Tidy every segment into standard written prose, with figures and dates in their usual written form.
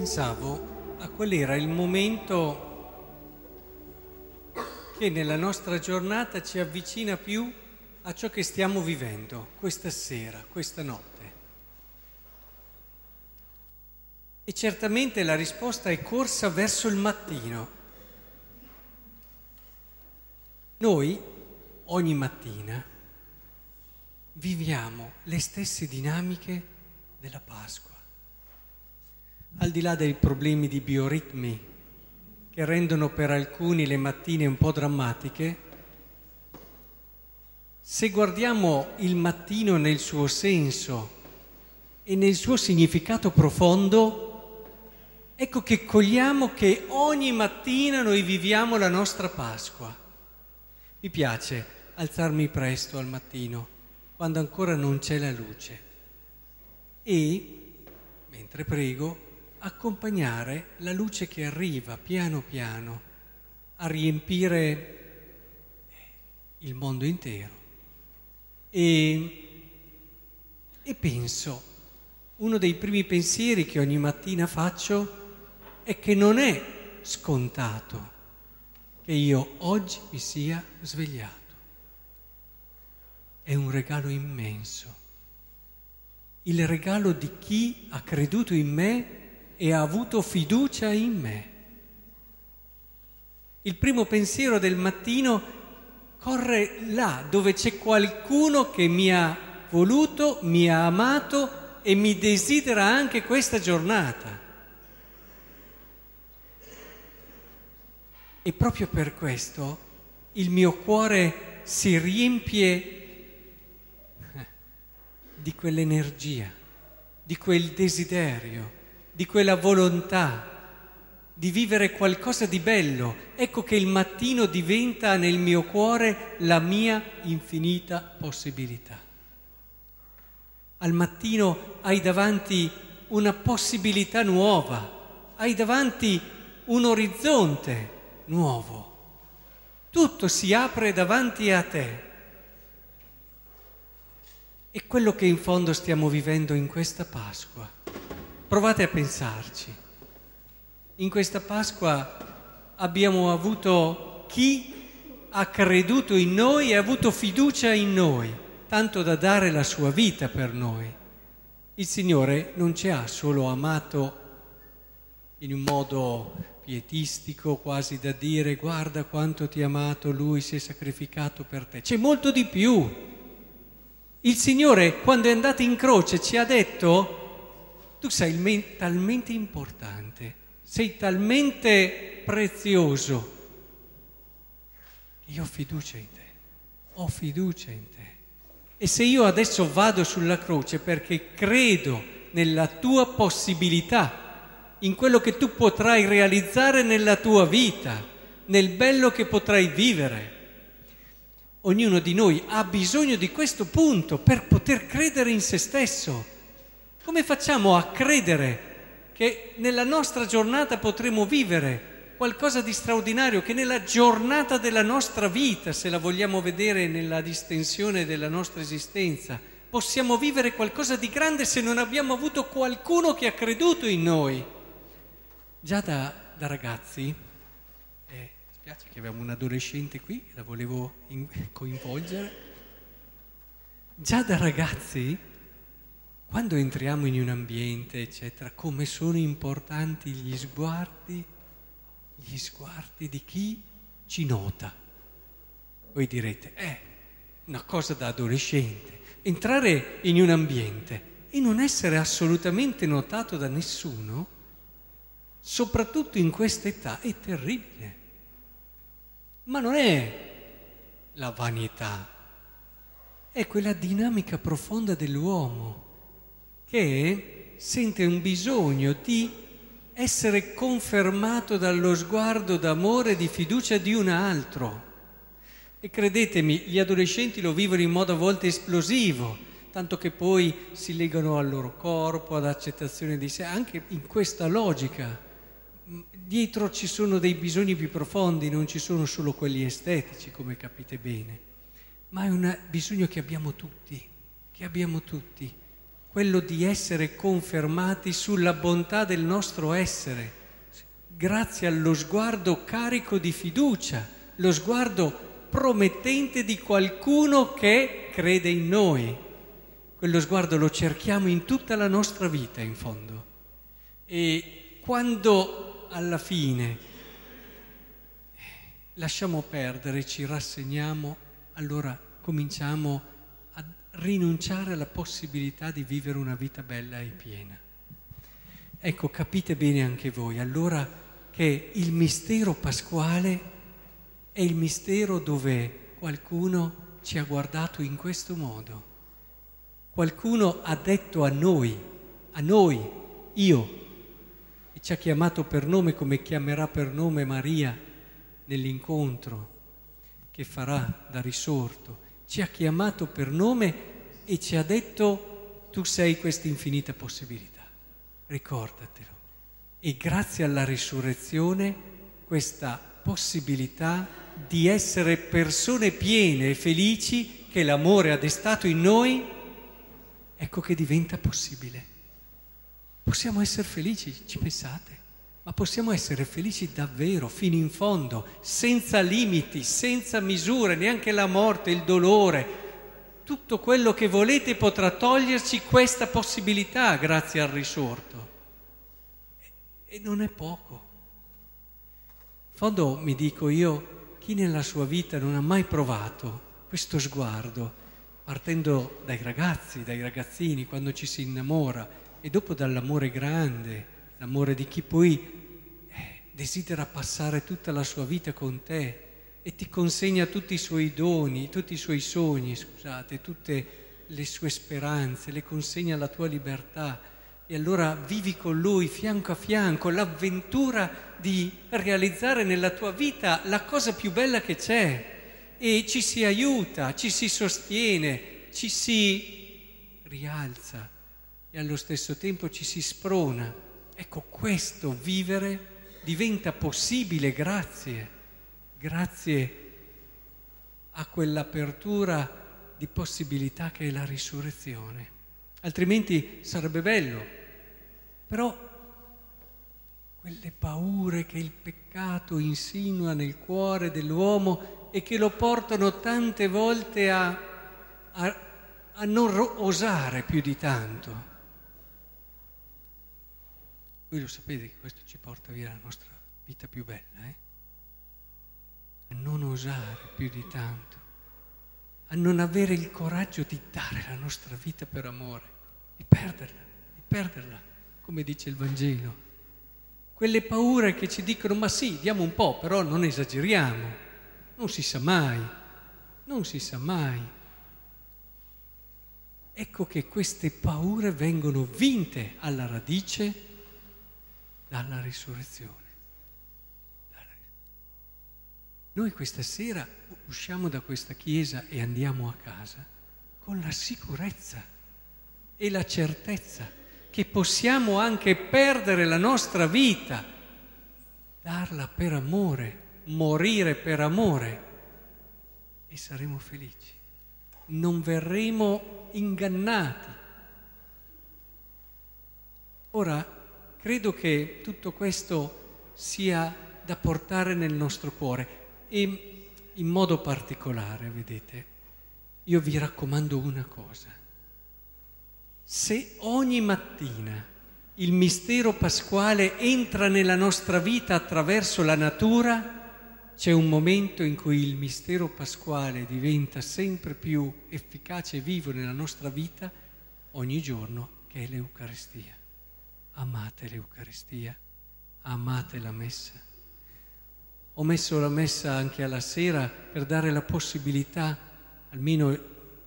pensavo a qual era il momento che nella nostra giornata ci avvicina più a ciò che stiamo vivendo questa sera, questa notte. E certamente la risposta è corsa verso il mattino. Noi, ogni mattina, viviamo le stesse dinamiche della Pasqua. Al di là dei problemi di bioritmi, che rendono per alcuni le mattine un po' drammatiche, se guardiamo il mattino nel suo senso e nel suo significato profondo, ecco che cogliamo che ogni mattina noi viviamo la nostra Pasqua. Mi piace alzarmi presto al mattino, quando ancora non c'è la luce, e, mentre prego, accompagnare la luce che arriva piano piano a riempire il mondo intero. E penso, uno dei primi pensieri che ogni mattina faccio è che non è scontato che io oggi mi sia svegliato. È un regalo immenso, il regalo di chi ha creduto in me e ha avuto fiducia in me. Il primo pensiero del mattino corre là dove c'è qualcuno che mi ha voluto, mi ha amato e mi desidera anche questa giornata. E proprio per questo il mio cuore si riempie di quell'energia, di quel desiderio, di quella volontà di vivere qualcosa di bello. Ecco che il mattino diventa nel mio cuore la mia infinita possibilità. Al mattino hai davanti una possibilità nuova, hai davanti un orizzonte nuovo. Tutto si apre davanti a te. E quello che in fondo stiamo vivendo in questa Pasqua, provate a pensarci. In questa Pasqua abbiamo avuto chi ha creduto in noi e ha avuto fiducia in noi, tanto da dare la sua vita per noi. Il Signore non ci ha solo amato in un modo pietistico, quasi da dire guarda quanto ti ha amato, Lui si è sacrificato per te. C'è molto di più. Il Signore, quando è andato in croce, ci ha detto: tu sei talmente importante, sei talmente prezioso, che io ho fiducia in te, ho fiducia in te. E se io adesso vado sulla croce perché credo nella tua possibilità, in quello che tu potrai realizzare nella tua vita, nel bello che potrai vivere. Ognuno di noi ha bisogno di questo punto per poter credere in se stesso. Come facciamo a credere che nella nostra giornata potremo vivere qualcosa di straordinario, che nella giornata della nostra vita, se la vogliamo vedere nella distensione della nostra esistenza, possiamo vivere qualcosa di grande se non abbiamo avuto qualcuno che ha creduto in noi? Già da ragazzi, spiace che abbiamo un adolescente qui, la volevo coinvolgere, già da ragazzi, quando entriamo in un ambiente, eccetera, come sono importanti gli sguardi di chi ci nota. Voi direte, una cosa da adolescente, entrare in un ambiente e non essere assolutamente notato da nessuno, soprattutto in questa età, è terribile. Ma non è la vanità, è quella dinamica profonda dell'uomo, che sente un bisogno di essere confermato dallo sguardo d'amore e di fiducia di un altro. E credetemi, gli adolescenti lo vivono in modo a volte esplosivo, tanto che poi si legano al loro corpo, all'accettazione di sé, anche in questa logica. Dietro ci sono dei bisogni più profondi, non ci sono solo quelli estetici, come capite bene, ma è un bisogno che abbiamo tutti. quello di essere confermati sulla bontà del nostro essere, grazie allo sguardo carico di fiducia, lo sguardo promettente di qualcuno che crede in noi. Quello sguardo lo cerchiamo in tutta la nostra vita, in fondo. E quando alla fine lasciamo perdere, ci rassegniamo, allora cominciamo a rinunciare alla possibilità di vivere una vita bella e piena. Ecco, capite bene anche voi, allora, che il mistero pasquale è il mistero dove qualcuno ci ha guardato in questo modo. Qualcuno ha detto a noi, io, e ci ha chiamato per nome come chiamerà per nome Maria nell'incontro che farà da risorto. Ci ha chiamato per nome e ci ha detto: tu sei questa infinita possibilità, ricordatelo. E grazie alla risurrezione questa possibilità di essere persone piene e felici che l'amore ha destato in noi, ecco che diventa possibile. Possiamo essere felici, ci pensate? Ma possiamo essere felici davvero, fino in fondo, senza limiti, senza misure, neanche la morte, il dolore. Tutto quello che volete potrà toglierci questa possibilità grazie al risorto. E non è poco. In fondo mi dico io, chi nella sua vita non ha mai provato questo sguardo, partendo dai ragazzi, dai ragazzini, quando ci si innamora, e dopo dall'amore grande, l'amore di chi poi desidera passare tutta la sua vita con te e ti consegna tutti i suoi doni, tutti i suoi sogni, scusate, tutte le sue speranze, le consegna la tua libertà, e allora vivi con lui fianco a fianco l'avventura di realizzare nella tua vita la cosa più bella che c'è. E ci si aiuta, ci si sostiene, ci si rialza e allo stesso tempo ci si sprona. Ecco, questo vivere diventa possibile grazie a quell'apertura di possibilità che è la risurrezione. Altrimenti sarebbe bello, però quelle paure che il peccato insinua nel cuore dell'uomo e che lo portano tante volte a non osare più di tanto. Voi lo sapete che questo ci porta via la nostra vita più bella, a non osare più di tanto, a non avere il coraggio di dare la nostra vita per amore, di perderla, come dice il Vangelo. Quelle paure che ci dicono: ma sì, diamo un po', però non esageriamo. Non si sa mai. Ecco che queste paure vengono vinte alla radice dalla risurrezione. Noi questa sera usciamo da questa chiesa e andiamo a casa con la sicurezza e la certezza che possiamo anche perdere la nostra vita, darla per amore, morire per amore, e saremo felici. Non verremo ingannati. Ora, credo che tutto questo sia da portare nel nostro cuore, e in modo particolare, vedete, io vi raccomando una cosa. Se ogni mattina il mistero pasquale entra nella nostra vita attraverso la natura, c'è un momento in cui il mistero pasquale diventa sempre più efficace e vivo nella nostra vita ogni giorno, che è l'Eucaristia. Amate l'Eucaristia, amate la Messa. Ho messo la Messa anche alla sera per dare la possibilità, almeno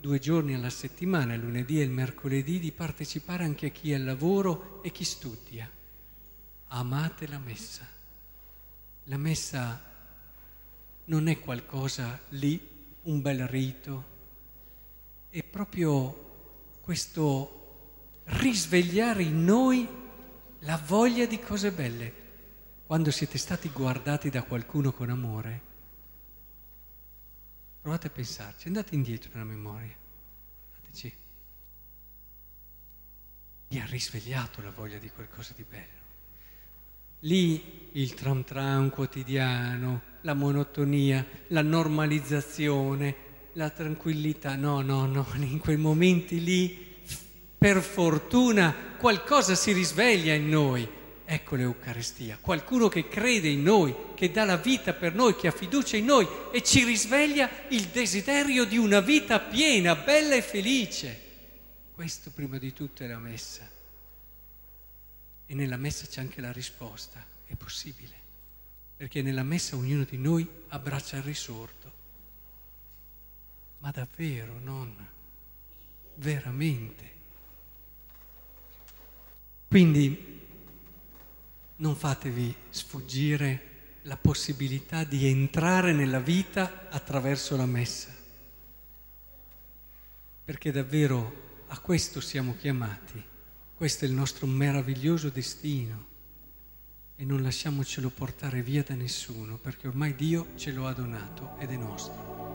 2 giorni alla settimana, il lunedì e il mercoledì, di partecipare anche a chi è al lavoro e chi studia. Amate la Messa. La Messa non è qualcosa lì, un bel rito, è proprio questo risvegliare in noi la voglia di cose belle. Quando siete stati guardati da qualcuno con amore, provate a pensarci, andate indietro nella memoria, andateci. risvegliato la voglia di qualcosa di bello. Lì il tram tram quotidiano, la monotonia, la normalizzazione, la tranquillità. No, no, no, in quei momenti lì, per fortuna, qualcosa si risveglia in noi. Ecco l'Eucaristia, qualcuno che crede in noi, che dà la vita per noi, che ha fiducia in noi e ci risveglia il desiderio di una vita piena, bella e felice. Questo prima di tutto è la Messa. E nella Messa c'è anche la risposta, è possibile, perché nella Messa ognuno di noi abbraccia il risorto, ma davvero, non veramente. Quindi non fatevi sfuggire la possibilità di entrare nella vita attraverso la Messa, perché davvero a questo siamo chiamati. Questo è il nostro meraviglioso destino e non lasciamocelo portare via da nessuno, perché ormai Dio ce lo ha donato ed è nostro.